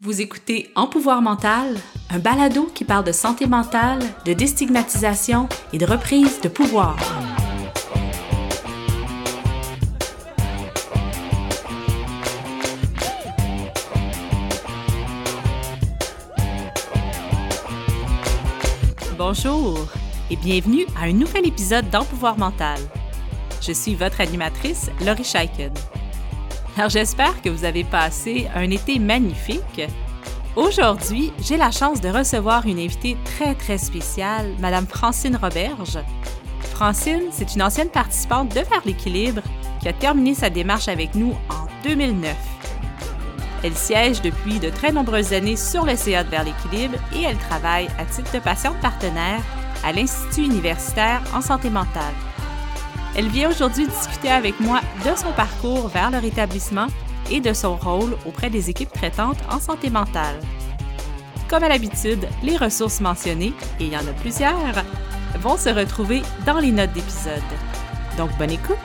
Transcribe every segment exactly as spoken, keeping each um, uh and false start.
Vous écoutez En Pouvoir mental, un balado qui parle de santé mentale, de déstigmatisation et de reprise de pouvoir. Bonjour et bienvenue à un nouvel épisode d'En Pouvoir mental. Je suis votre animatrice, Laurie Chaiken. Alors j'espère que vous avez passé un été magnifique. Aujourd'hui, j'ai la chance de recevoir une invitée très très spéciale, Madame Francine Roberge. Francine, c'est une ancienne participante de Vers l'Équilibre qui a terminé sa démarche avec nous en deux mille neuf. Elle siège depuis de très nombreuses années sur le C A de Vers l'Équilibre et elle travaille à titre de patiente partenaire à l'Institut universitaire en santé mentale. Elle vient aujourd'hui discuter avec moi de son parcours vers le rétablissement et de son rôle auprès des équipes traitantes en santé mentale. Comme à l'habitude, les ressources mentionnées, et il y en a plusieurs, vont se retrouver dans les notes d'épisode. Donc, bonne écoute!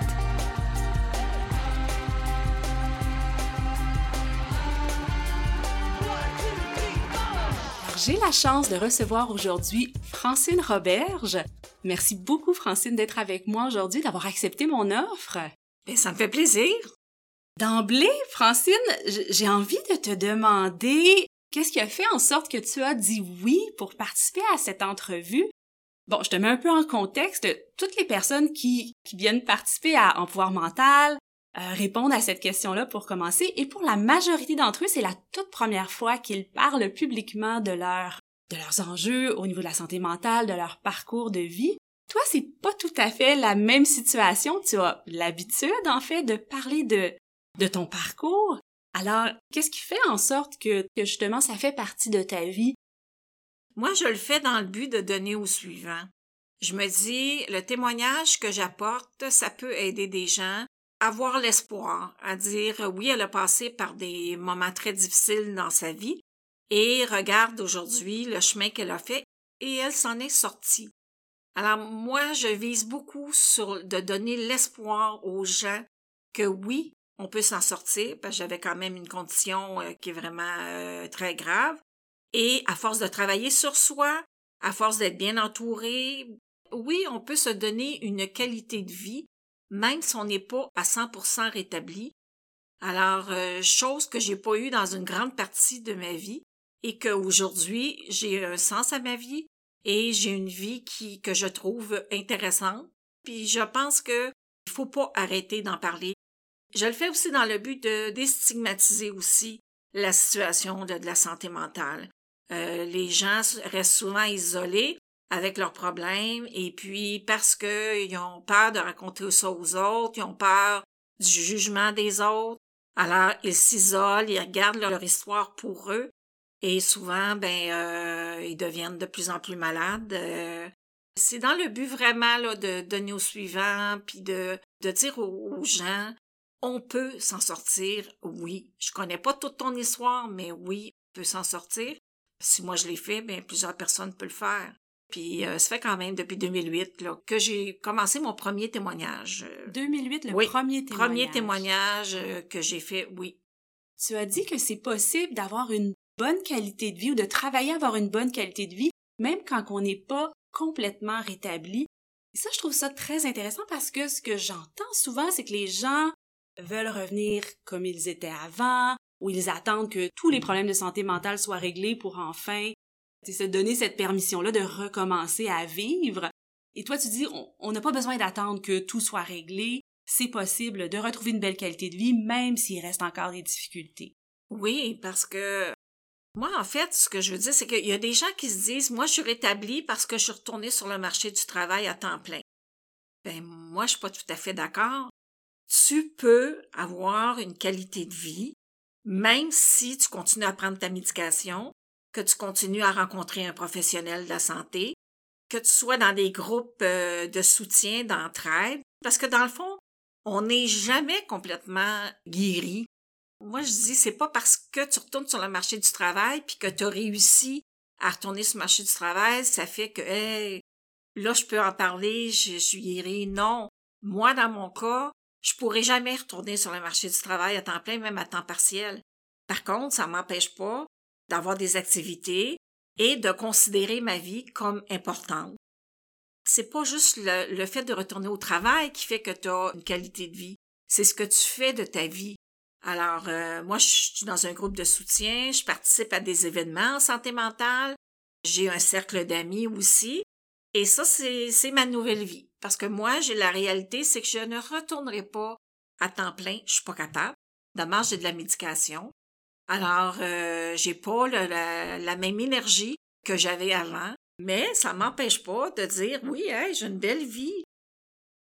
J'ai la chance de recevoir aujourd'hui Francine Roberge. Merci beaucoup, Francine, d'être avec moi aujourd'hui, d'avoir accepté mon offre. Bien, ça me fait plaisir. D'emblée, Francine, j'ai envie de te demander qu'est-ce qui a fait en sorte que tu as dit oui pour participer à cette entrevue. Bon, je te mets un peu en contexte. Toutes les personnes qui, qui viennent participer à En Pouvoir mental euh, répondent à cette question-là pour commencer. Et pour la majorité d'entre eux, c'est la toute première fois qu'ils parlent publiquement de leur... de leurs enjeux au niveau de la santé mentale, de leur parcours de vie. Toi, c'est pas tout à fait la même situation. Tu as l'habitude, en fait, de parler de, de ton parcours. Alors, qu'est-ce qui fait en sorte que, que, justement, ça fait partie de ta vie? Moi, je le fais dans le but de donner au suivant. Je me dis, le témoignage que j'apporte, ça peut aider des gens à avoir l'espoir, à dire, oui, elle a passé par des moments très difficiles dans sa vie, et regarde aujourd'hui le chemin qu'elle a fait et elle s'en est sortie. Alors moi, je vise beaucoup sur de donner l'espoir aux gens que oui, on peut s'en sortir, parce que j'avais quand même une condition qui est vraiment euh, très grave. Et à force de travailler sur soi, à force d'être bien entouré, oui, on peut se donner une qualité de vie, même si on n'est pas à cent pour cent rétabli. Alors, euh, chose que j'ai pas eue dans une grande partie de ma vie. Et qu'aujourd'hui, j'ai un sens à ma vie et j'ai une vie qui que je trouve intéressante. Puis je pense que il faut pas arrêter d'en parler. Je le fais aussi dans le but de déstigmatiser aussi la situation de, de la santé mentale. Euh, les gens restent souvent isolés avec leurs problèmes et puis parce qu'ils ont peur de raconter ça aux autres, ils ont peur du jugement des autres. Alors, ils s'isolent, ils regardent leur, leur histoire pour eux. Et souvent, ben, euh, ils deviennent de plus en plus malades. Euh, c'est dans le but vraiment là, de donner au suivant, puis de, de dire aux, aux gens, on peut s'en sortir, oui. Je connais pas toute ton histoire, mais oui, on peut s'en sortir. Si moi je l'ai fait, ben, plusieurs personnes peuvent le faire. Puis euh, ça fait quand même depuis deux mille huit là, que j'ai commencé mon premier témoignage. deux mille huit, le oui, premier témoignage. premier témoignage que j'ai fait, oui. Tu as dit que c'est possible d'avoir une bonne qualité de vie ou de travailler à avoir une bonne qualité de vie, même quand on n'est pas complètement rétabli. Et ça, je trouve ça très intéressant parce que ce que j'entends souvent, c'est que les gens veulent revenir comme ils étaient avant, ou ils attendent que tous les problèmes de santé mentale soient réglés pour enfin se donner cette permission-là de recommencer à vivre. Et toi, tu dis, on n'a pas besoin d'attendre que tout soit réglé. C'est possible de retrouver une belle qualité de vie, même s'il reste encore des difficultés. Oui, parce que moi, en fait, ce que je veux dire, c'est qu'il y a des gens qui se disent « Moi, je suis rétablie parce que je suis retournée sur le marché du travail à temps plein. » Ben moi, je suis pas tout à fait d'accord. Tu peux avoir une qualité de vie, même si tu continues à prendre ta médication, que tu continues à rencontrer un professionnel de la santé, que tu sois dans des groupes de soutien, d'entraide, parce que dans le fond, on n'est jamais complètement guéri. Moi, je dis, c'est pas parce que tu retournes sur le marché du travail puis que tu as réussi à retourner sur le marché du travail, ça fait que, hey, là, je peux en parler, je, je suis guérie. Non. Moi, dans mon cas, je pourrais jamais retourner sur le marché du travail à temps plein, même à temps partiel. Par contre, ça m'empêche pas d'avoir des activités et de considérer ma vie comme importante. C'est pas juste le, le fait de retourner au travail qui fait que tu as une qualité de vie. C'est ce que tu fais de ta vie. Alors, euh, moi, je suis dans un groupe de soutien, je participe à des événements en santé mentale, j'ai un cercle d'amis aussi, et ça, c'est, c'est ma nouvelle vie. Parce que moi, j'ai la réalité, c'est que je ne retournerai pas à temps plein, je suis pas capable. D'abord, j'ai de la médication. Alors, euh, j'ai pas le, la, la même énergie que j'avais avant, mais ça m'empêche pas de dire, oui, hey, j'ai une belle vie.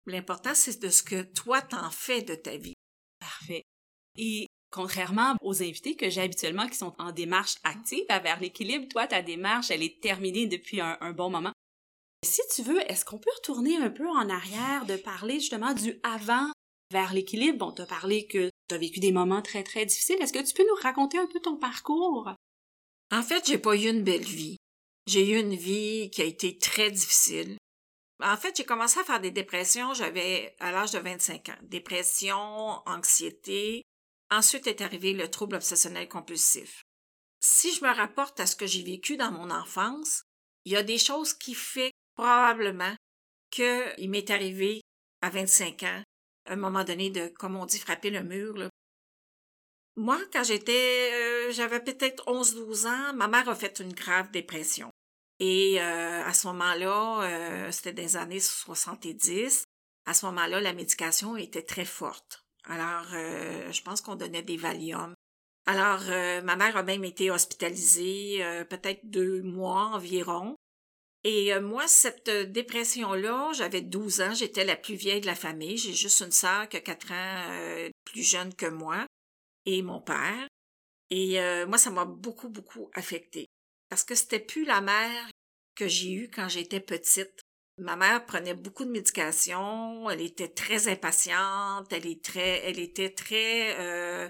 L'important, c'est de ce que toi, t'en fais de ta vie. Parfait. Et contrairement aux invités que j'ai habituellement qui sont en démarche active vers l'équilibre, toi, ta démarche, elle est terminée depuis un, un bon moment. Si tu veux, est-ce qu'on peut retourner un peu en arrière, de parler justement du avant vers l'équilibre? Bon, tu as parlé que tu as vécu des moments très, très difficiles. Est-ce que tu peux nous raconter un peu ton parcours? En fait, j'ai pas eu une belle vie. J'ai eu une vie qui a été très difficile. En fait, j'ai commencé à faire des dépressions, j'avais à l'âge de vingt-cinq ans. Dépression, anxiété. Ensuite est arrivé le trouble obsessionnel compulsif. Si je me rapporte à ce que j'ai vécu dans mon enfance, il y a des choses qui font probablement qu'il m'est arrivé à vingt-cinq ans, à un moment donné, de, comme on dit, frapper le mur, là. Moi, quand j'étais, euh, j'avais peut-être onze douze ans, ma mère a fait une grave dépression. Et euh, à ce moment-là, euh, c'était des années soixante-dix, à ce moment-là, la médication était très forte. Alors, euh, je pense qu'on donnait des Valium. Alors, euh, ma mère a même été hospitalisée euh, peut-être deux mois environ. Et euh, moi, cette dépression-là, j'avais douze ans, j'étais la plus vieille de la famille. J'ai juste une sœur qui a quatre ans euh, plus jeune que moi et mon père. Et euh, moi, ça m'a beaucoup, beaucoup affectée. Parce que c'était plus la mère que j'ai eue quand j'étais petite. Ma mère prenait beaucoup de médication, elle était très impatiente, elle, est très, elle était très euh,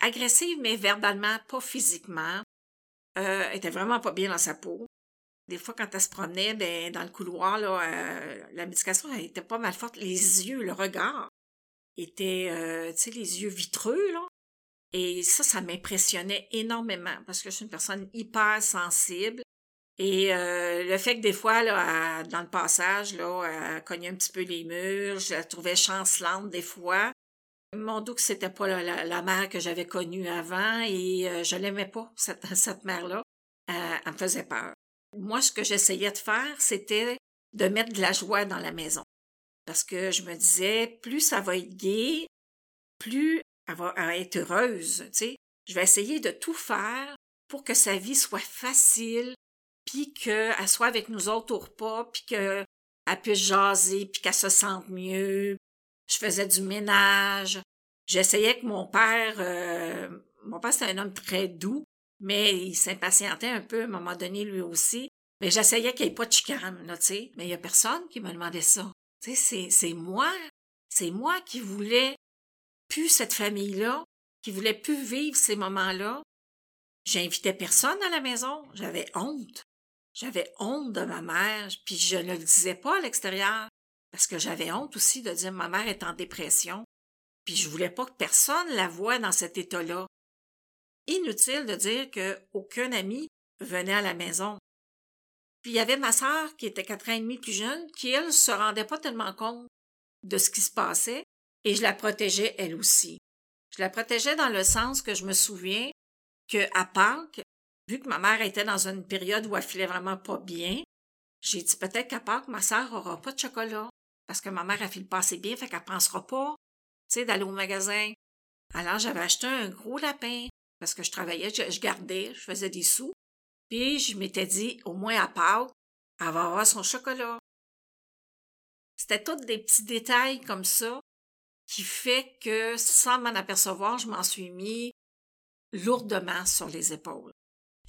agressive, mais verbalement, pas physiquement. Euh, elle était vraiment pas bien dans sa peau. Des fois, quand elle se promenait ben, dans le couloir, là, euh, la médication elle était pas mal forte. Les yeux, le regard, étaient, euh, tu sais, les yeux vitreux, là. Et ça, ça m'impressionnait énormément, parce que je suis une personne hyper sensible. Et euh, le fait que des fois, là, elle, dans le passage, là, elle cognait un petit peu les murs, je la trouvais chancelante des fois. Mon doux, c'était pas la, la, la mère que j'avais connue avant et euh, je l'aimais pas, cette, cette mère-là. Euh, elle me faisait peur. Moi, ce que j'essayais de faire, c'était de mettre de la joie dans la maison. Parce que je me disais, plus ça va être gai, plus elle va être heureuse. Tu sais, je vais essayer de tout faire pour que sa vie soit facile, puis qu'elle soit avec nous autres au repas, puis qu'elle puisse jaser, puis qu'elle se sente mieux. Je faisais du ménage. J'essayais que mon père... Euh, mon père, c'était un homme très doux, mais il s'impatientait un peu à un moment donné, lui aussi. Mais j'essayais qu'il n'y ait pas de chicane, là, tu sais. Mais il n'y a personne qui me demandait ça. Tu sais, c'est, c'est moi. C'est moi qui voulais plus cette famille-là, qui voulais plus vivre ces moments-là. J'invitais personne à la maison. J'avais honte. J'avais honte de ma mère, puis je ne le disais pas à l'extérieur, parce que j'avais honte aussi de dire que ma mère est en dépression, puis je voulais pas que personne la voie dans cet état-là. Inutile de dire qu'aucun ami venait à la maison. Puis il y avait ma sœur, qui était quatre ans et demi plus jeune, qui, elle, se rendait pas tellement compte de ce qui se passait, et je la protégeais, elle aussi. Je la protégeais dans le sens que je me souviens qu'à Pâques, vu que ma mère était dans une période où elle filait vraiment pas bien, j'ai dit peut-être qu'à Pâques, ma sœur aura pas de chocolat parce que ma mère, elle file pas assez bien, fait qu'elle pensera pas, tu sais, d'aller au magasin. Alors, j'avais acheté un gros lapin parce que je travaillais, je, je gardais, je faisais des sous. Puis, je m'étais dit, au moins à Pâques, elle va avoir son chocolat. C'était tous des petits détails comme ça qui fait que, sans m'en apercevoir, je m'en suis mis lourdement sur les épaules.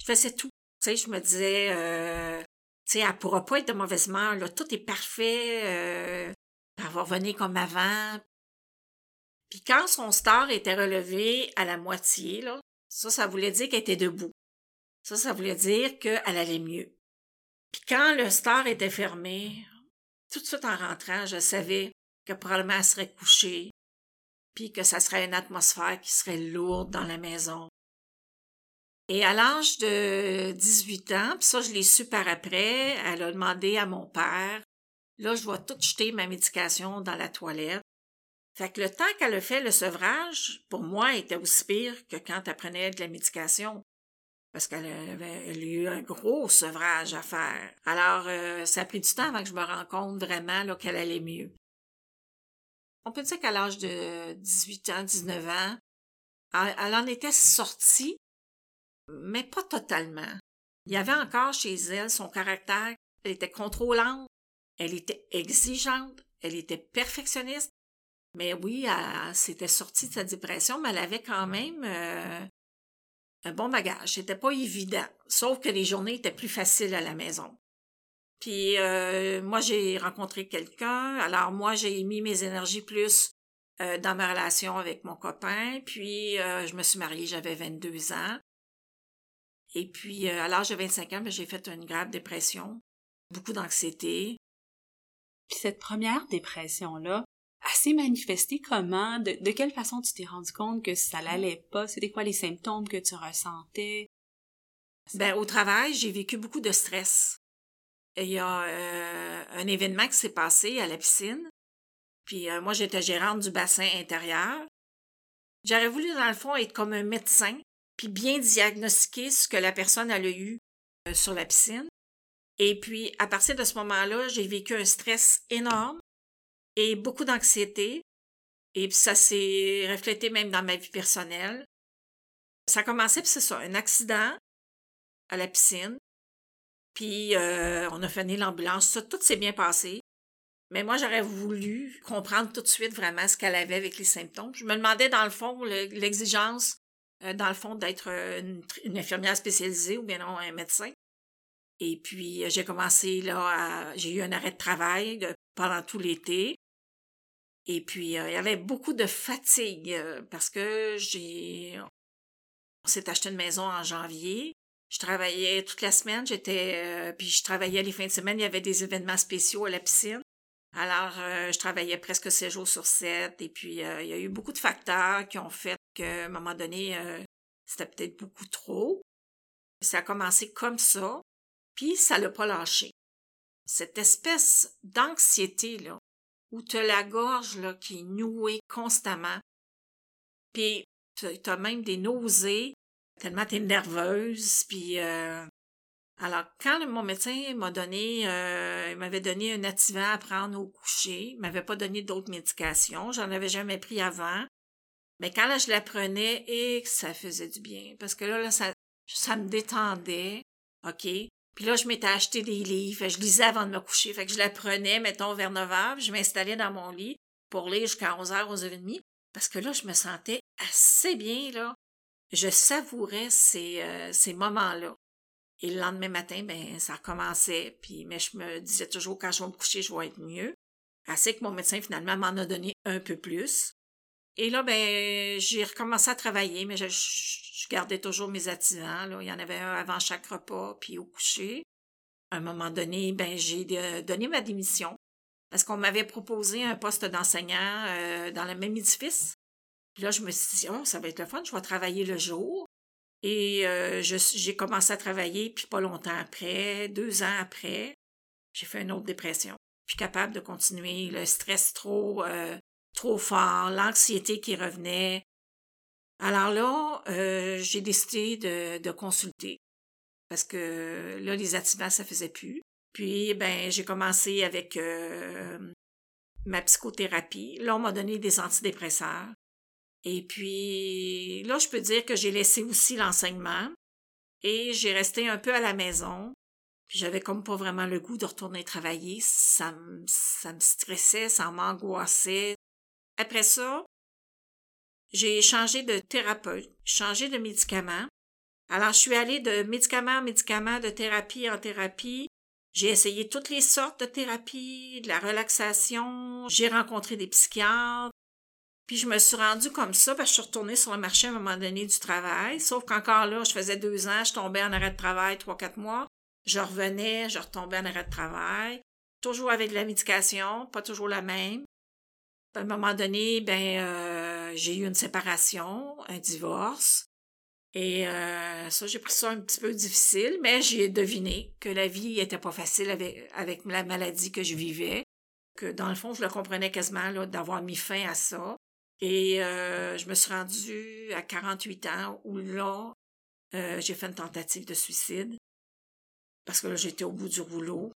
Je faisais tout. Tu sais, je me disais, euh, tu sais, elle pourra pas être de mauvaise humeur, là. Tout est parfait. Euh, elle va revenir comme avant. Puis quand son star était relevé à la moitié, là, ça, ça voulait dire qu'elle était debout. Ça, ça voulait dire qu'elle allait mieux. Puis quand le star était fermé, tout de suite en rentrant, je savais que probablement elle serait couchée, puis que ça serait une atmosphère qui serait lourde dans la maison. Et à l'âge de dix-huit ans, puis ça, je l'ai su par après, elle a demandé à mon père, là, je dois tout jeter ma médication dans la toilette. Fait que le temps qu'elle a fait le sevrage, pour moi, était aussi pire que quand elle prenait de la médication, parce qu'elle avait elle a eu un gros sevrage à faire. Alors, euh, ça a pris du temps avant que je me rende compte vraiment là, qu'elle allait mieux. On peut dire qu'à l'âge de dix-huit ans, dix-neuf ans, elle, elle en était sortie, mais pas totalement. Il y avait encore chez elle son caractère, elle était contrôlante, elle était exigeante, elle était perfectionniste. Mais oui, elle, elle s'était sortie de sa dépression, mais elle avait quand même euh, un bon bagage. C'était pas évident, sauf que les journées étaient plus faciles à la maison. Puis euh, moi, j'ai rencontré quelqu'un, alors moi, j'ai mis mes énergies plus euh, dans ma relation avec mon copain, puis euh, je me suis mariée, j'avais vingt-deux ans. Et puis, euh, à l'âge de vingt-cinq ans, ben, j'ai fait une grave dépression, beaucoup d'anxiété. Puis cette première dépression-là, elle s'est manifestée comment? De, de quelle façon tu t'es rendu compte que ça l'allait pas? C'était quoi les symptômes que tu ressentais? Ben, au travail, j'ai vécu beaucoup de stress. Et il y a euh, un événement qui s'est passé à la piscine. Puis euh, moi, j'étais gérante du bassin intérieur. J'aurais voulu, dans le fond, être comme un médecin, puis bien diagnostiquer ce que la personne elle a eu euh, sur la piscine. Et puis, à partir de ce moment-là, j'ai vécu un stress énorme et beaucoup d'anxiété. Et puis, ça s'est reflété même dans ma vie personnelle. Ça a commencé, puis c'est ça, un accident à la piscine. Puis, euh, on a fané l'ambulance. Ça, tout s'est bien passé. Mais moi, j'aurais voulu comprendre tout de suite vraiment ce qu'elle avait avec les symptômes. Je me demandais, dans le fond, le, l'exigence dans le fond, d'être une, une infirmière spécialisée ou bien non, un médecin. Et puis, j'ai commencé, là, à, j'ai eu un arrêt de travail de, pendant tout l'été. Et puis, euh, il y avait beaucoup de fatigue parce que j'ai... On s'est acheté une maison en janvier. Je travaillais toute la semaine, j'étais... Euh, puis je travaillais les fins de semaine, il y avait des événements spéciaux à la piscine. Alors, euh, je travaillais presque sept jours sur sept. Et puis, euh, il y a eu beaucoup de facteurs qui ont fait qu'à un moment donné, euh, c'était peut-être beaucoup trop. Ça a commencé comme ça, puis ça l'a pas lâché. Cette espèce d'anxiété, là, où tu as la gorge là, qui est nouée constamment, puis tu as même des nausées, tellement tu es nerveuse. Puis, euh... alors, quand le, mon médecin m'a donné, euh, il m'avait donné un activant à prendre au coucher, il ne m'avait pas donné d'autres médications, j'en avais jamais pris avant. Mais quand là, je la prenais, et que ça faisait du bien. Parce que là, là ça, ça me détendait, OK? Puis là, je m'étais acheté des livres, je lisais avant de me coucher. Fait que je la prenais, mettons, vers neuf heures, je m'installais dans mon lit pour lire jusqu'à onze heures, onze heures trente. Parce que là, je me sentais assez bien, là. Je savourais ces, euh, ces moments-là. Et le lendemain matin, ben ça recommençait. Puis, mais je me disais toujours, quand je vais me coucher, je vais être mieux. Assez que mon médecin, finalement, m'en a donné un peu plus. Et là, ben, j'ai recommencé à travailler, mais je, je gardais toujours mes activants, là. Il y en avait un avant chaque repas, puis au coucher. À un moment donné, ben, j'ai donné ma démission parce qu'on m'avait proposé un poste d'enseignant euh, dans le même édifice. Puis là, je me suis dit, oh, ça va être le fun, je vais travailler le jour. Et euh, je, j'ai commencé à travailler, puis pas longtemps après, deux ans après, j'ai fait une autre dépression. Puis capable de continuer, le stress trop... Euh, trop fort, l'anxiété qui revenait. Alors là, euh, j'ai décidé de, de consulter parce que là, les activants, ça faisait plus. Puis, ben, j'ai commencé avec euh, ma psychothérapie. Là, on m'a donné des antidépresseurs. Et puis, là, je peux dire que j'ai laissé aussi l'enseignement et j'ai resté un peu à la maison. Puis, j'avais comme pas vraiment le goût de retourner travailler. Ça me, ça me stressait, ça m'angoissait. Après ça, j'ai changé de thérapeute, changé de médicament. Alors, je suis allée de médicament en médicament, de thérapie en thérapie. J'ai essayé toutes les sortes de thérapies, de la relaxation. J'ai rencontré des psychiatres. Puis, je me suis rendue comme ça parce que je suis retournée sur le marché à un moment donné du travail. Sauf qu'encore là, je faisais deux ans, je tombais en arrêt de travail trois, quatre mois. Je revenais, je retombais en arrêt de travail. Toujours avec de la médication, pas toujours la même. À un moment donné, ben, euh, j'ai eu une séparation, un divorce. Et euh, ça, j'ai pris ça un petit peu difficile, mais j'ai deviné que la vie était pas facile avec, avec la maladie que je vivais, que dans le fond, je le comprenais quasiment là, d'avoir mis fin à ça. Et euh, je me suis rendue à quarante-huit ans où là, euh, j'ai fait une tentative de suicide parce que là, j'étais au bout du rouleau.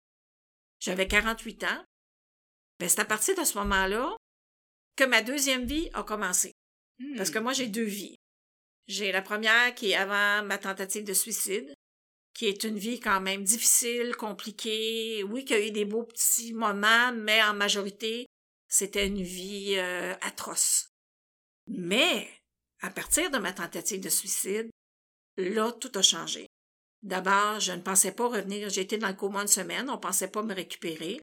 J'avais quarante-huit ans. Ben, c'est à partir de ce moment-là que ma deuxième vie a commencé. Mmh. Parce que moi, j'ai deux vies. J'ai la première qui est avant ma tentative de suicide, qui est une vie quand même difficile, compliquée. Oui, qu'il y a eu des beaux petits moments, mais en majorité, c'était une vie euh, atroce. Mais à partir de ma tentative de suicide, là, tout a changé. D'abord, je ne pensais pas revenir. J'ai été dans le coma une semaine, on ne pensait pas me récupérer.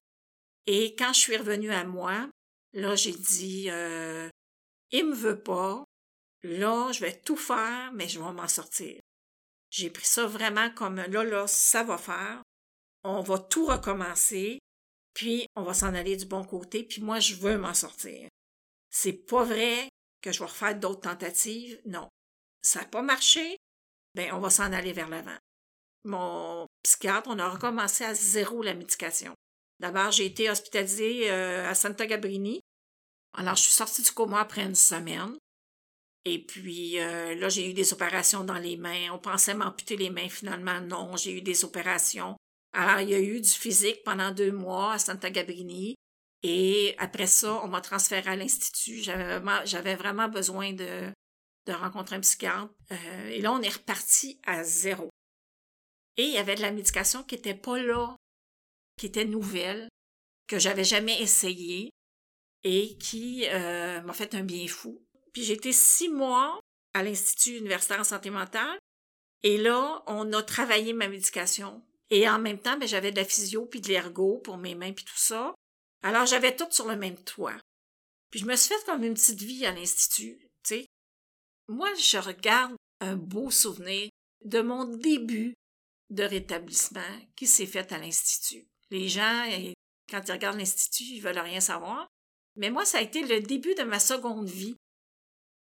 Et quand je suis revenue à moi, là, j'ai dit euh, « Il me veut pas. Là, je vais tout faire, mais je vais m'en sortir. » J'ai pris ça vraiment comme « Là, là, ça va faire. On va tout recommencer, puis on va s'en aller du bon côté, puis moi, je veux m'en sortir. » C'est pas vrai que je vais refaire d'autres tentatives. Non. Ça n'a pas marché. Bien, on va s'en aller vers l'avant. Mon psychiatre, on a recommencé à zéro la médication. D'abord, j'ai été hospitalisée euh, à Santa Cabrini. Alors, je suis sortie du coma après une semaine. Et puis, euh, là, j'ai eu des opérations dans les mains. On pensait m'amputer les mains. Finalement, non, j'ai eu des opérations. Alors, il y a eu du physique pendant deux mois à Santa Cabrini. Et après ça, on m'a transférée à l'Institut. J'avais vraiment, j'avais vraiment besoin de, de rencontrer un psychiatre. Euh, et là, on est reparti à zéro. Et il y avait de la médication qui n'était pas là, qui était nouvelle, que j'avais jamais essayée et qui euh, m'a fait un bien fou. Puis j'ai été six mois à l'Institut universitaire en santé mentale et là, on a travaillé ma médication. Et en même temps, bien, j'avais de la physio puis de l'ergo pour mes mains puis tout ça. Alors, j'avais tout sur le même toit. Puis je me suis faite comme une petite vie à l'Institut, tu sais. Moi, je regarde un beau souvenir de mon début de rétablissement qui s'est fait à l'Institut. Les gens, quand ils regardent l'Institut, ils veulent rien savoir. Mais moi, ça a été le début de ma seconde vie.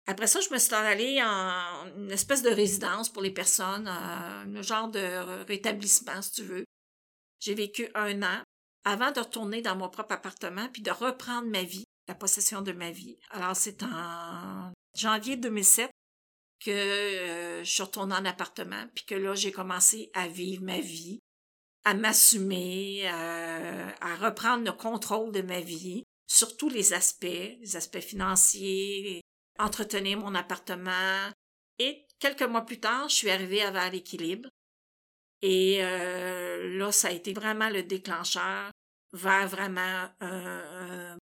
Après ça, je me suis allée en une espèce de résidence pour les personnes, un genre de rétablissement, si tu veux. J'ai vécu un an avant de retourner dans mon propre appartement puis de reprendre ma vie, la possession de ma vie. Alors, c'est en janvier deux mille sept que euh, je suis retournée en appartement puis que là, j'ai commencé à vivre ma vie, à m'assumer, à, à reprendre le contrôle de ma vie, sur tous les aspects, les aspects financiers, entretenir mon appartement. Et quelques mois plus tard, je suis arrivée à Vers l'Équilibre. Et euh, là, ça a été vraiment le déclencheur vers vraiment un, un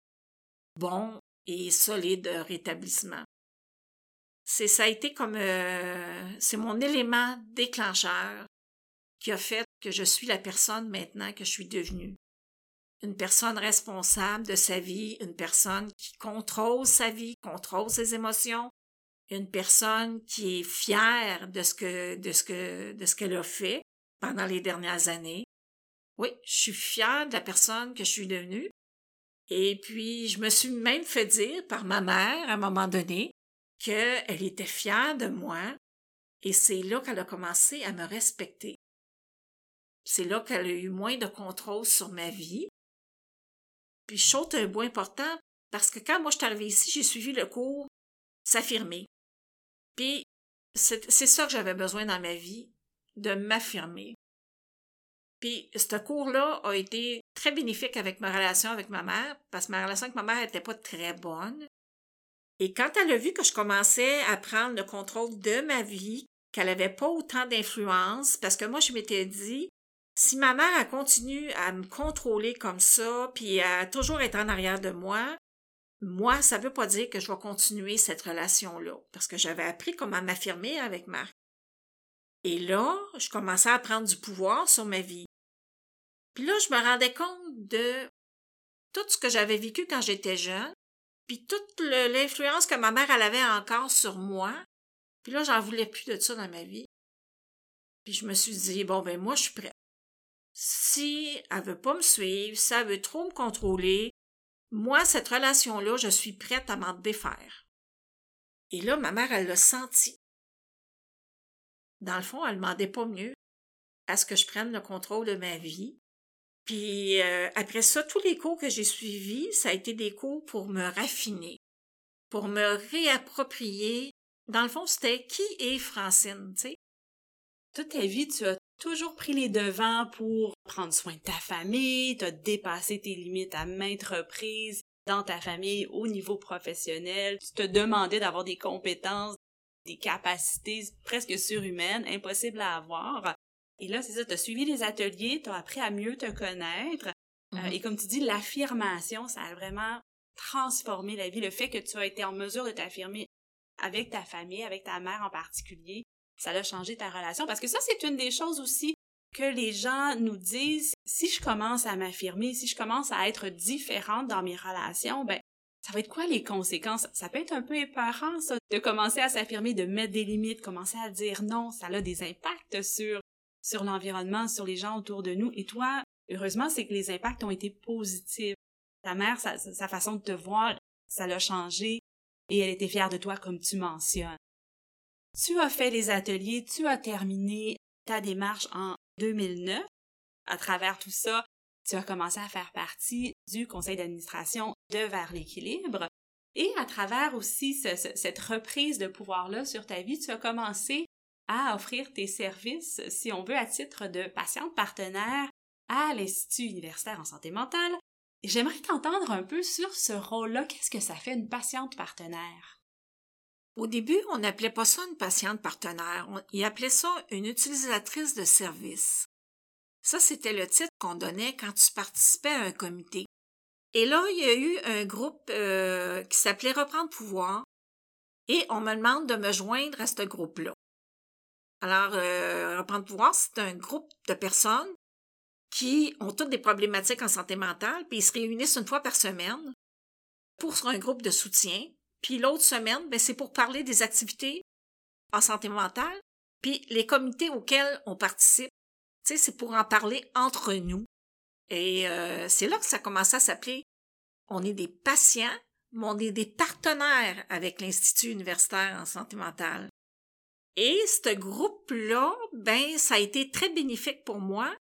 bon et solide rétablissement. C'est, ça a été comme... Euh, c'est mon élément déclencheur qui a fait que je suis la personne maintenant que je suis devenue. Une personne responsable de sa vie, une personne qui contrôle sa vie, contrôle ses émotions, une personne qui est fière de ce que, de ce que, de ce qu'elle a fait pendant les dernières années. Oui, je suis fière de la personne que je suis devenue. Et puis, je me suis même fait dire par ma mère, à un moment donné, qu'elle était fière de moi. Et c'est là qu'elle a commencé à me respecter. C'est là qu'elle a eu moins de contrôle sur ma vie. Puis, je saute un bout important parce que quand moi, je suis arrivée ici, j'ai suivi le cours s'affirmer. Puis, c'est, c'est ça que j'avais besoin dans ma vie, de m'affirmer. Puis, ce cours-là a été très bénéfique avec ma relation avec ma mère parce que ma relation avec ma mère n'était pas très bonne. Et quand elle a vu que je commençais à prendre le contrôle de ma vie, qu'elle n'avait pas autant d'influence, parce que moi, je m'étais dit, si ma mère elle continue à me contrôler comme ça, puis à toujours être en arrière de moi, moi, ça ne veut pas dire que je vais continuer cette relation-là, parce que j'avais appris comment m'affirmer avec Marc. Et là, je commençais à prendre du pouvoir sur ma vie. Puis là, je me rendais compte de tout ce que j'avais vécu quand j'étais jeune, puis toute le, l'influence que ma mère elle avait encore sur moi. Puis là, j'en voulais plus de ça dans ma vie. Puis je me suis dit, bon, ben moi, je suis prête. Si elle veut pas me suivre, si elle veut trop me contrôler, moi, cette relation-là, je suis prête à m'en défaire. Et là, ma mère, elle l'a senti. Dans le fond, elle ne demandait pas mieux à ce que je prenne le contrôle de ma vie. Puis euh, après ça, tous les cours que j'ai suivis, ça a été des cours pour me raffiner, pour me réapproprier. Dans le fond, c'était qui est Francine, tu sais? Toute ta vie, tu as toujours pris les devants pour prendre soin de ta famille, tu as dépassé tes limites à maintes reprises dans ta famille, au niveau professionnel. Tu te demandais d'avoir des compétences, des capacités presque surhumaines, impossibles à avoir. Et là, c'est ça, tu as suivi les ateliers, tu as appris à mieux te connaître. Mm-hmm. Euh, et comme tu dis, l'affirmation, ça a vraiment transformé la vie. Le fait que tu as été en mesure de t'affirmer avec ta famille, avec ta mère en particulier, ça a changé ta relation. Parce que ça, c'est une des choses aussi que les gens nous disent, si je commence à m'affirmer, si je commence à être différente dans mes relations, ben ça va être quoi les conséquences? Ça peut être un peu épeurant, ça, de commencer à s'affirmer, de mettre des limites, commencer à dire non, ça a des impacts sur sur l'environnement, sur les gens autour de nous. Et toi, heureusement, c'est que les impacts ont été positifs. Ta mère, sa, sa façon de te voir, ça l'a changé et elle était fière de toi, comme tu mentionnes. Tu as fait les ateliers, tu as terminé ta démarche en deux mille neuf. À travers tout ça, tu as commencé à faire partie du conseil d'administration de Vers l'Équilibre. Et à travers aussi ce, ce, cette reprise de pouvoir-là sur ta vie, tu as commencé à offrir tes services, si on veut, à titre de patiente partenaire à l'Institut universitaire en santé mentale. Et j'aimerais t'entendre un peu sur ce rôle-là. Qu'est-ce que ça fait, une patiente partenaire? Au début, on n'appelait pas ça une patiente partenaire. On y appelait ça une utilisatrice de service. Ça, c'était le titre qu'on donnait quand tu participais à un comité. Et là, il y a eu un groupe euh, qui s'appelait Reprendre Pouvoir et on me demande de me joindre à ce groupe-là. Alors, euh, Reprendre Pouvoir, c'est un groupe de personnes qui ont toutes des problématiques en santé mentale, puis ils se réunissent une fois par semaine pour un groupe de soutien, puis l'autre semaine, bien, c'est pour parler des activités en santé mentale, puis les comités auxquels on participe, tu sais, c'est pour en parler entre nous. Et euh, c'est là que ça commençait à s'appeler « On est des patients, mais on est des partenaires avec l'Institut universitaire en santé mentale ». Et ce groupe-là, ben, ça a été très bénéfique pour moi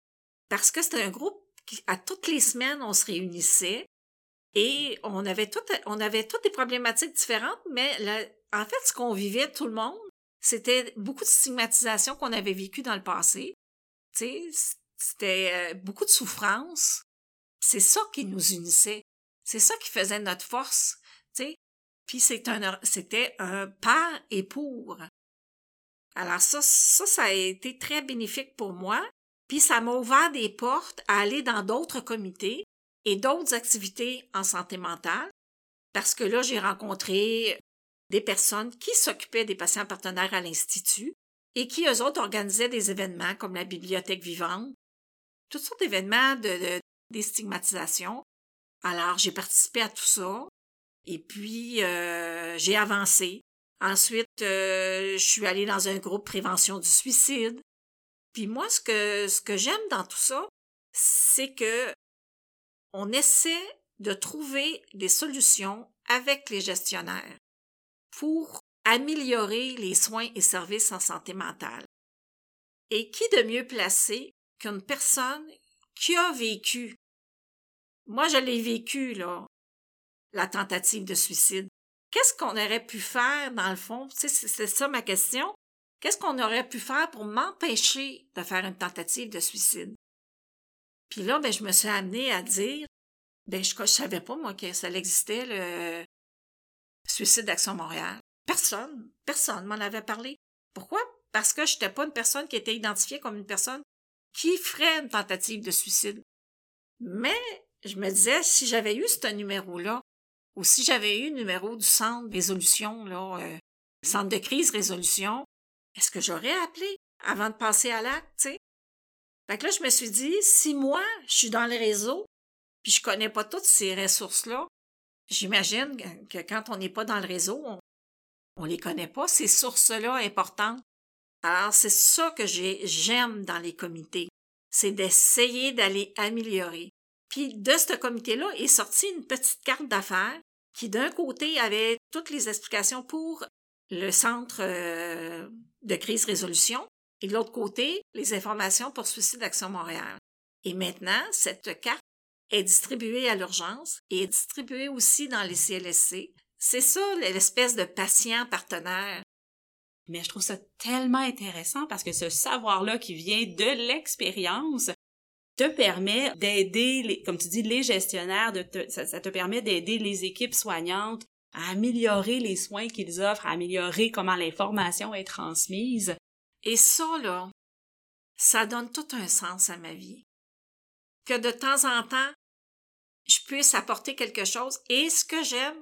parce que c'était un groupe qui, à toutes les semaines, on se réunissait et on avait toutes, on avait toutes des problématiques différentes, mais la, en fait, ce qu'on vivait, tout le monde, c'était beaucoup de stigmatisation qu'on avait vécue dans le passé. Tu sais, c'était beaucoup de souffrance. C'est ça qui nous unissait. C'est ça qui faisait notre force, tu sais. Puis c'est un, c'était un par et pour. Alors ça, ça, ça a été très bénéfique pour moi, puis ça m'a ouvert des portes à aller dans d'autres comités et d'autres activités en santé mentale, parce que là, j'ai rencontré des personnes qui s'occupaient des patients partenaires à l'Institut et qui, eux autres, organisaient des événements comme la bibliothèque vivante, toutes sortes d'événements de, de, des stigmatisations. Alors, j'ai participé à tout ça et puis euh, j'ai avancé. Ensuite, euh, je suis allée dans un groupe prévention du suicide. Puis moi, ce que, ce que j'aime dans tout ça, c'est que on essaie de trouver des solutions avec les gestionnaires pour améliorer les soins et services en santé mentale. Et qui de mieux placé qu'une personne qui a vécu, moi je l'ai vécu, là, la tentative de suicide. Qu'est-ce qu'on aurait pu faire, dans le fond? Tu sais, c'est ça ma question. Qu'est-ce qu'on aurait pu faire pour m'empêcher de faire une tentative de suicide? Puis là, ben, je me suis amenée à dire, ben, je ne savais pas, moi, que ça existait, le Suicide Action Montréal. Personne, personne m'en avait parlé. Pourquoi? Parce que je n'étais pas une personne qui était identifiée comme une personne qui ferait une tentative de suicide. Mais je me disais, si j'avais eu ce numéro-là, ou si j'avais eu le numéro du centre de résolution, là, euh, centre de crise résolution, est-ce que j'aurais appelé avant de passer à l'acte, tu sais? Fait que là, je me suis dit, si moi, je suis dans le réseau, puis je connais pas toutes ces ressources-là, j'imagine que quand on n'est pas dans le réseau, on, on les connaît pas, ces sources-là importantes. Alors, c'est ça que j'ai, j'aime dans les comités, c'est d'essayer d'aller améliorer. Puis de ce comité-là est sortie une petite carte d'affaires qui, d'un côté, avait toutes les explications pour le centre de crise résolution Et de l'autre côté, les informations pour Suicide Action Montréal. Et maintenant, cette carte est distribuée à l'urgence et est distribuée aussi dans les C L S C. C'est ça, l'espèce de patient partenaire. Mais je trouve ça tellement intéressant parce que ce savoir-là qui vient de l'expérience te permet d'aider, les, comme tu dis, les gestionnaires, de te, ça, ça te permet d'aider les équipes soignantes à améliorer les soins qu'ils offrent, à améliorer comment l'information est transmise. Et ça, là, ça donne tout un sens à ma vie. Que de temps en temps, je puisse apporter quelque chose. Et ce que j'aime,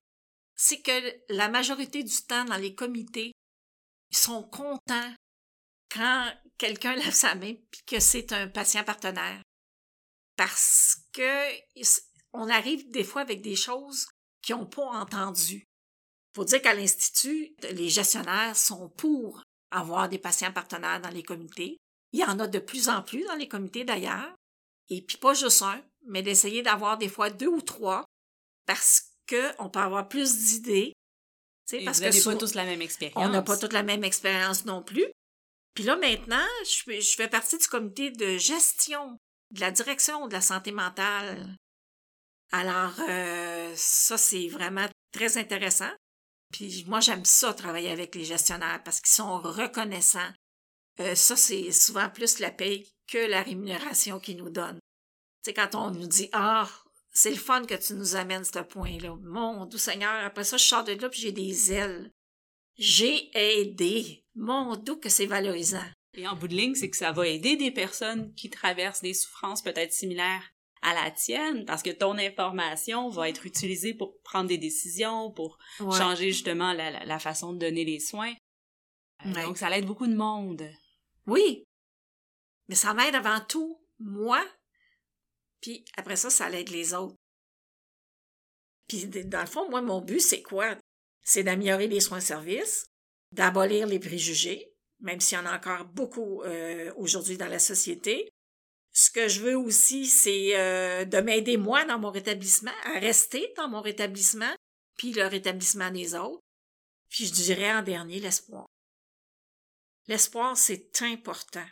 c'est que la majorité du temps, dans les comités, ils sont contents quand quelqu'un lève sa main puis que c'est un patient partenaire. Parce qu'on arrive des fois avec des choses qu'ils n'ont pas entendues. Il faut dire qu'à l'Institut, les gestionnaires sont pour avoir des patients partenaires dans les comités. Il y en a de plus en plus dans les comités d'ailleurs. Et puis pas juste un, mais d'essayer d'avoir des fois deux ou trois parce qu'on peut avoir plus d'idées. Parce vous n'avez pas tous la même expérience. On n'a pas toute la même expérience non plus. Puis là, maintenant, je, je fais partie du comité de gestion de la direction de la santé mentale. Alors, euh, ça, c'est vraiment très intéressant. Puis moi, j'aime ça, travailler avec les gestionnaires, parce qu'ils sont reconnaissants. Euh, ça, c'est souvent plus la paye que la rémunération qu'ils nous donnent. Tu sais, quand on nous dit « Ah! » C'est le fun que tu nous amènes à ce point-là. Mon doux Seigneur, après ça, je sors de là puis j'ai des ailes. J'ai aidé. Mon doux que c'est valorisant. Et en bout de ligne, c'est que ça va aider des personnes qui traversent des souffrances peut-être similaires à la tienne, parce que ton information va être utilisée pour prendre des décisions, pour ouais. changer justement la, la, la façon de donner les soins. Euh, ouais. Donc, ça aide beaucoup de monde. Oui, mais ça m'aide avant tout, moi, puis après ça, ça aide les autres. Puis dans le fond, moi, mon but, c'est quoi? C'est d'améliorer les soins-services, d'abolir les préjugés, même s'il y en a encore beaucoup euh, aujourd'hui dans la société. Ce que je veux aussi, c'est euh, de m'aider, moi, dans mon rétablissement, à rester dans mon rétablissement, puis le rétablissement des autres. Puis je dirais en dernier, l'espoir. L'espoir, c'est important.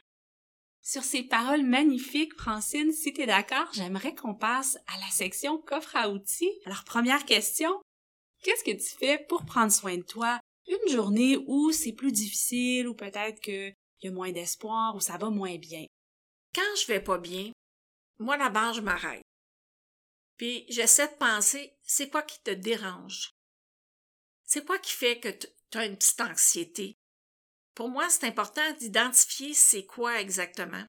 Sur ces paroles magnifiques, Francine, si tu es d'accord, j'aimerais qu'on passe à la section coffre à outils. Alors, première question, qu'est-ce que tu fais pour prendre soin de toi? Une journée où c'est plus difficile, ou peut-être qu'il y a moins d'espoir, ou ça va moins bien. Quand je vais pas bien, moi, d'abord, je m'arrête. Puis, j'essaie de penser, c'est quoi qui te dérange? C'est quoi qui fait que tu as une petite anxiété? Pour moi, c'est important d'identifier c'est quoi exactement.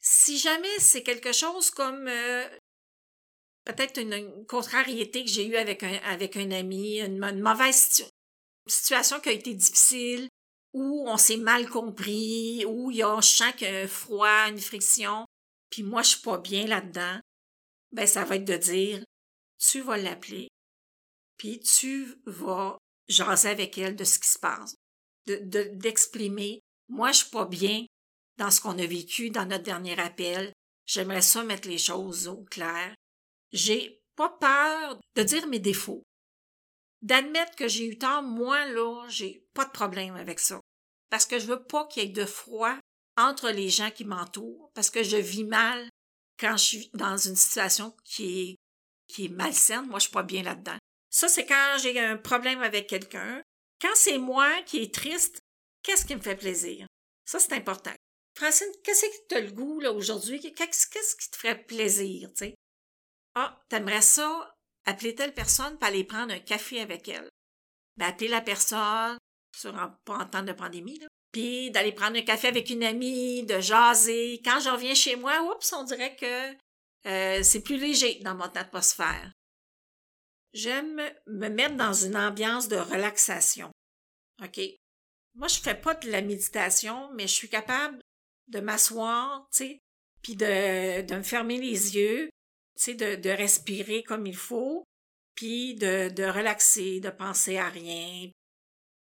Si jamais c'est quelque chose comme euh, peut-être une, une contrariété que j'ai eue avec un, avec un ami, une, une mauvaise situ- situation qui a été difficile, où on s'est mal compris, où il y a, je sens qu'il y a un froid, une friction, puis moi, je suis pas bien là-dedans, ben ça va être de dire, tu vas l'appeler, puis tu vas jaser avec elle de ce qui se passe. De, de, d'exprimer, moi, je suis pas bien dans ce qu'on a vécu dans notre dernier appel. J'aimerais ça mettre les choses au clair. J'ai pas peur de dire mes défauts. D'admettre que j'ai eu tort, moi, là, j'ai pas de problème avec ça. Parce que je veux pas qu'il y ait de froid entre les gens qui m'entourent, parce que je vis mal quand je suis dans une situation qui est, qui est malsaine. Moi, je suis pas bien là-dedans. Ça, c'est quand j'ai un problème avec quelqu'un. Quand c'est moi qui est triste, qu'est-ce qui me fait plaisir? Ça, c'est important. Francine, qu'est-ce que tu as le goût là, aujourd'hui? Qu'est-ce, qu'est-ce qui te ferait plaisir? T'sais? Ah, t'aimerais ça appeler telle personne pour aller prendre un café avec elle. Ben, appeler la personne, sur un, pas en temps de pandémie, là, puis d'aller prendre un café avec une amie, de jaser. Quand je reviens chez moi, oups, on dirait que euh, c'est plus léger dans mon atmosphère. J'aime me mettre dans une ambiance de relaxation. OK? Moi, je fais pas de la méditation, mais je suis capable de m'asseoir, tu sais, puis de, de me fermer les yeux, tu sais, de, de respirer comme il faut, puis de, de relaxer, de penser à rien.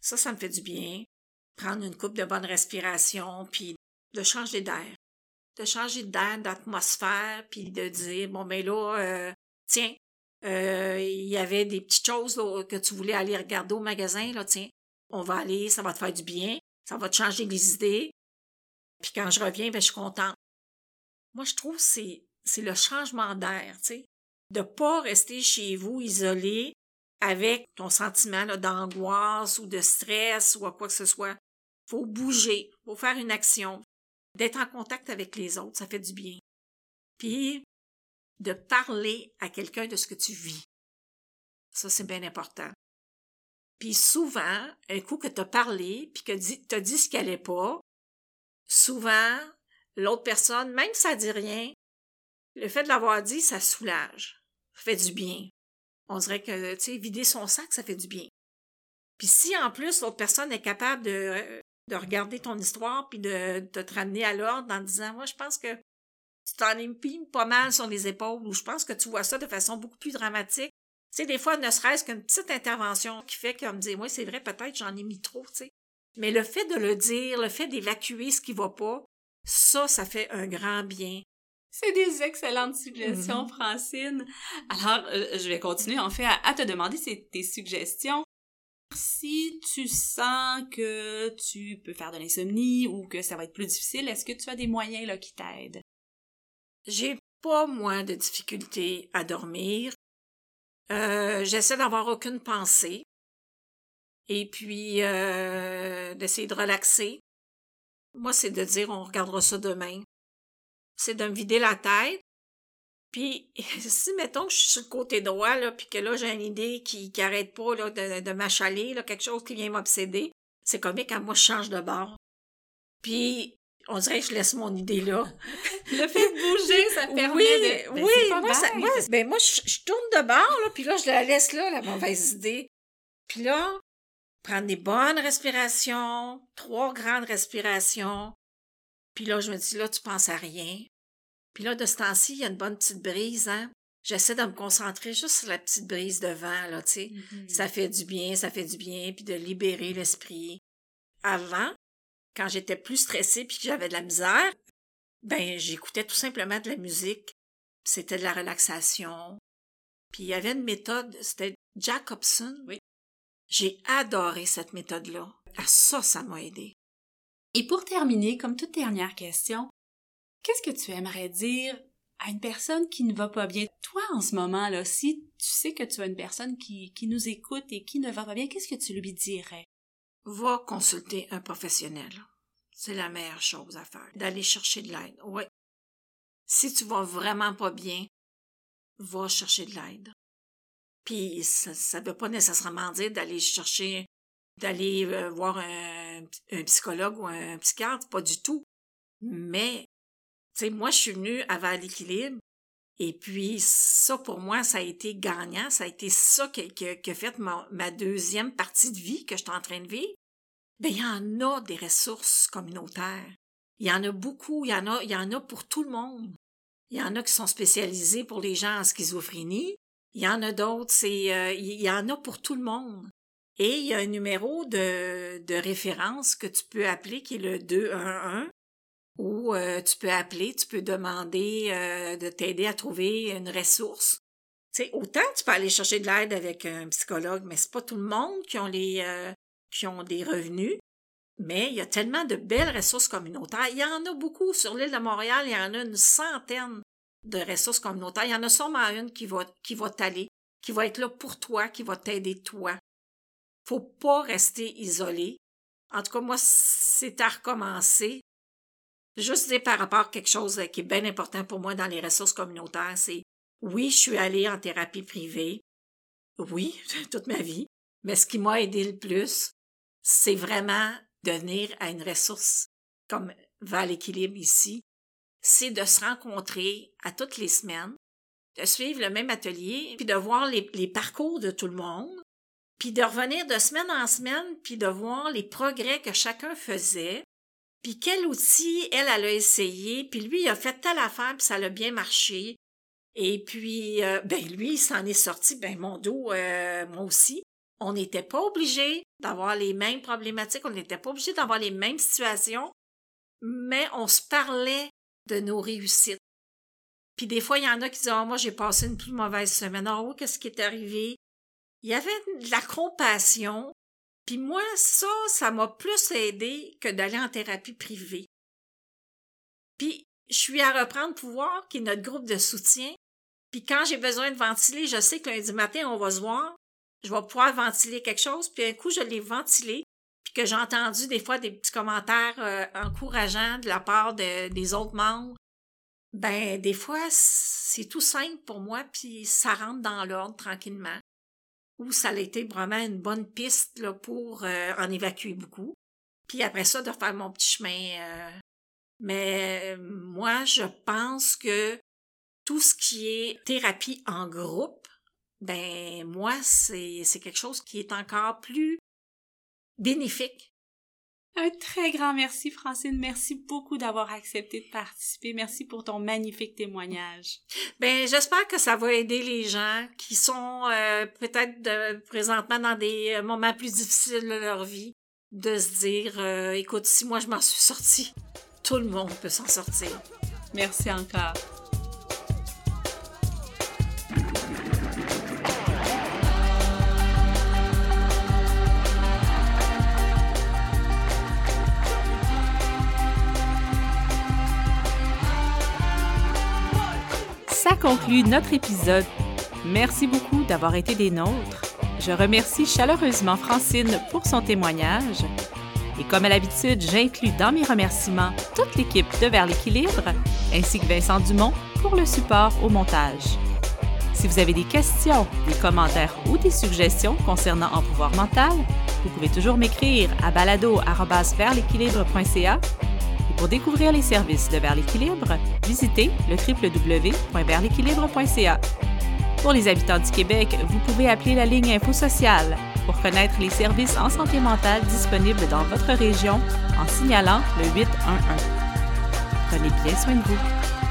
Ça, ça me fait du bien. Prendre une coupe de bonne respiration, puis de changer d'air. De changer d'air, d'atmosphère, puis de dire, bon, ben là, euh, tiens, Euh, il y avait des petites choses là, que tu voulais aller regarder au magasin, là, tiens, on va aller, ça va te faire du bien, ça va te changer les idées. Puis quand je reviens, ben, je suis contente. Moi, je trouve que c'est, c'est le changement d'air, tu sais, de ne pas rester chez vous isolé avec ton sentiment là, d'angoisse ou de stress ou à quoi que ce soit. Il faut bouger, il faut faire une action, d'être en contact avec les autres, ça fait du bien. Puis, de parler à quelqu'un de ce que tu vis. Ça, c'est bien important. Puis souvent, un coup que tu as parlé, puis que tu as dit ce qui n'allait pas, souvent, l'autre personne, même si ça ne dit rien, le fait de l'avoir dit, ça soulage. Ça fait du bien. On dirait que, tu sais, vider son sac, ça fait du bien. Puis si, en plus, l'autre personne est capable de, de regarder ton histoire puis de, de te ramener à l'ordre en disant « Moi, je pense que tu t'en épimes pas mal sur les épaules » ou « Je pense que tu vois ça de façon beaucoup plus dramatique. » Tu sais, des fois, ne serait-ce qu'une petite intervention qui fait qu'on me dit « Oui, c'est vrai, peut-être, j'en ai mis trop, tu sais. » Mais le fait de le dire, le fait d'évacuer ce qui va pas, ça, ça fait un grand bien. C'est des excellentes suggestions, mm-hmm. Francine. Alors, euh, je vais continuer, en fait, à, à te demander si tes suggestions. Si tu sens que tu peux faire de l'insomnie ou que ça va être plus difficile, est-ce que tu as des moyens là, qui t'aident? J'ai pas moins de difficultés à dormir. Euh, j'essaie d'avoir aucune pensée. Et puis, euh, d'essayer de relaxer. Moi, c'est de dire, on regardera ça demain. C'est de me vider la tête. Puis, si, mettons, je suis sur le côté droit, là, puis que là, j'ai une idée qui n'arrête pas là, de, de m'achaler, là, quelque chose qui vient m'obséder, c'est comique, quand moi, je change de bord. Puis, on dirait que je laisse mon idée là. Le fait de bouger, ça permet oui, de... Ben, oui, oui, moi, ça, moi, ben, moi je, je tourne de bord, là, puis là, je la laisse là, la mauvaise idée. Puis là, prendre des bonnes respirations, trois grandes respirations. Puis là, je me dis, là, tu penses à rien. Puis là, de ce temps-ci, il y a une bonne petite brise, hein. J'essaie de me concentrer juste sur la petite brise de vent, là, tu sais. Mm-hmm. Ça fait du bien, ça fait du bien, puis de libérer l'esprit. Avant, quand j'étais plus stressée puis que j'avais de la misère, ben j'écoutais tout simplement de la musique. C'était de la relaxation. Puis il y avait une méthode, c'était Jacobson. Oui. J'ai adoré cette méthode-là. À ça, ça m'a aidée. Et pour terminer, comme toute dernière question, qu'est-ce que tu aimerais dire à une personne qui ne va pas bien? Toi, en ce moment, là, si tu sais que tu as une personne qui, qui nous écoute et qui ne va pas bien, qu'est-ce que tu lui dirais? Va consulter un professionnel. C'est la meilleure chose à faire, d'aller chercher de l'aide. Oui. Si tu vas vraiment pas bien, va chercher de l'aide. Puis ça ne veut pas nécessairement dire d'aller chercher, d'aller euh, voir un, un psychologue ou un psychiatre, pas du tout. Mais, tu sais, moi, je suis venue à Vers l'Équilibre et puis ça, pour moi, ça a été gagnant. Ça a été ça qui a fait ma, ma deuxième partie de vie que je suis en train de vivre. Bien, il y en a des ressources communautaires. Il y en a beaucoup. Il y en a, il y en a pour tout le monde. Il y en a qui sont spécialisés pour les gens en schizophrénie. Il y en a d'autres, c'est euh, il y en a pour tout le monde. Et il y a un numéro de, de référence que tu peux appeler qui est le deux un un, où euh, tu peux appeler, tu peux demander euh, de t'aider à trouver une ressource. Tu sais, autant tu peux aller chercher de l'aide avec un psychologue, mais c'est pas tout le monde qui ont les euh, qui ont des revenus. Mais il y a tellement de belles ressources communautaires. Il y en a beaucoup. Sur l'île de Montréal, il y en a une centaine de ressources communautaires. Il y en a sûrement une qui va, qui va t'aller, qui va être là pour toi, qui va t'aider toi. Faut pas rester isolé. En tout cas, moi, c'est à recommencer. Juste dire par rapport à quelque chose qui est bien important pour moi dans les ressources communautaires, c'est oui, je suis allée en thérapie privée. Oui, toute ma vie. Mais ce qui m'a aidé le plus, c'est vraiment de venir à une ressource comme Vers l'Équilibre ici. C'est de se rencontrer à toutes les semaines, de suivre le même atelier, puis de voir les, les parcours de tout le monde, puis de revenir de semaine en semaine, puis de voir les progrès que chacun faisait, puis quel outil elle, elle a essayé, puis lui, il a fait telle affaire, puis ça l'a bien marché. Et puis, euh, ben lui, il s'en est sorti, ben mon dos, euh, moi aussi. On n'était pas obligés d'avoir les mêmes problématiques, on n'était pas obligés d'avoir les mêmes situations, mais on se parlait de nos réussites. Puis des fois, il y en a qui disent « Ah, oh, moi, j'ai passé une plus mauvaise semaine. Ah, oh, qu'est-ce qui est arrivé? » Il y avait de la compassion. Puis moi, ça, ça m'a plus aidé que d'aller en thérapie privée. Puis, je suis à Reprendre Pouvoir, qui est notre groupe de soutien. Puis, quand j'ai besoin de ventiler, je sais que lundi matin, on va se voir. Je vais pouvoir ventiler quelque chose. Puis, un coup, je l'ai ventilé. Puis, que j'ai entendu des fois des petits commentaires euh, encourageants de la part de, des autres membres. Ben, des fois, c'est tout simple pour moi. Puis, ça rentre dans l'ordre tranquillement. Ou ça a été vraiment une bonne piste là, pour euh, en évacuer beaucoup. Puis, après ça, de faire mon petit chemin. Euh, Mais moi, je pense que tout ce qui est thérapie en groupe, ben moi, c'est, c'est quelque chose qui est encore plus bénéfique. Un très grand merci, Francine. Merci beaucoup d'avoir accepté de participer. Merci pour ton magnifique témoignage. Ben j'espère que ça va aider les gens qui sont euh, peut-être de, présentement dans des moments plus difficiles de leur vie, de se dire euh, « Écoute, si moi, je m'en suis sortie ». Tout le monde peut s'en sortir. Merci encore. Ça conclut notre épisode. Merci beaucoup d'avoir été des nôtres. Je remercie chaleureusement Francine pour son témoignage. Et comme à l'habitude, j'inclus dans mes remerciements toute l'équipe de Vers l'Équilibre, ainsi que Vincent Dumont pour le support au montage. Si vous avez des questions, des commentaires ou des suggestions concernant En Pouvoir mental, vous pouvez toujours m'écrire à balado arobase vers l'équilibre point c a. Et pour découvrir les services de Vers l'Équilibre, visitez le w w w point vers l'équilibre point c a. Pour les habitants du Québec, vous pouvez appeler la ligne Info Sociale pour connaître les services en santé mentale disponibles dans votre région en signalant le huit un un. Prenez bien soin de vous.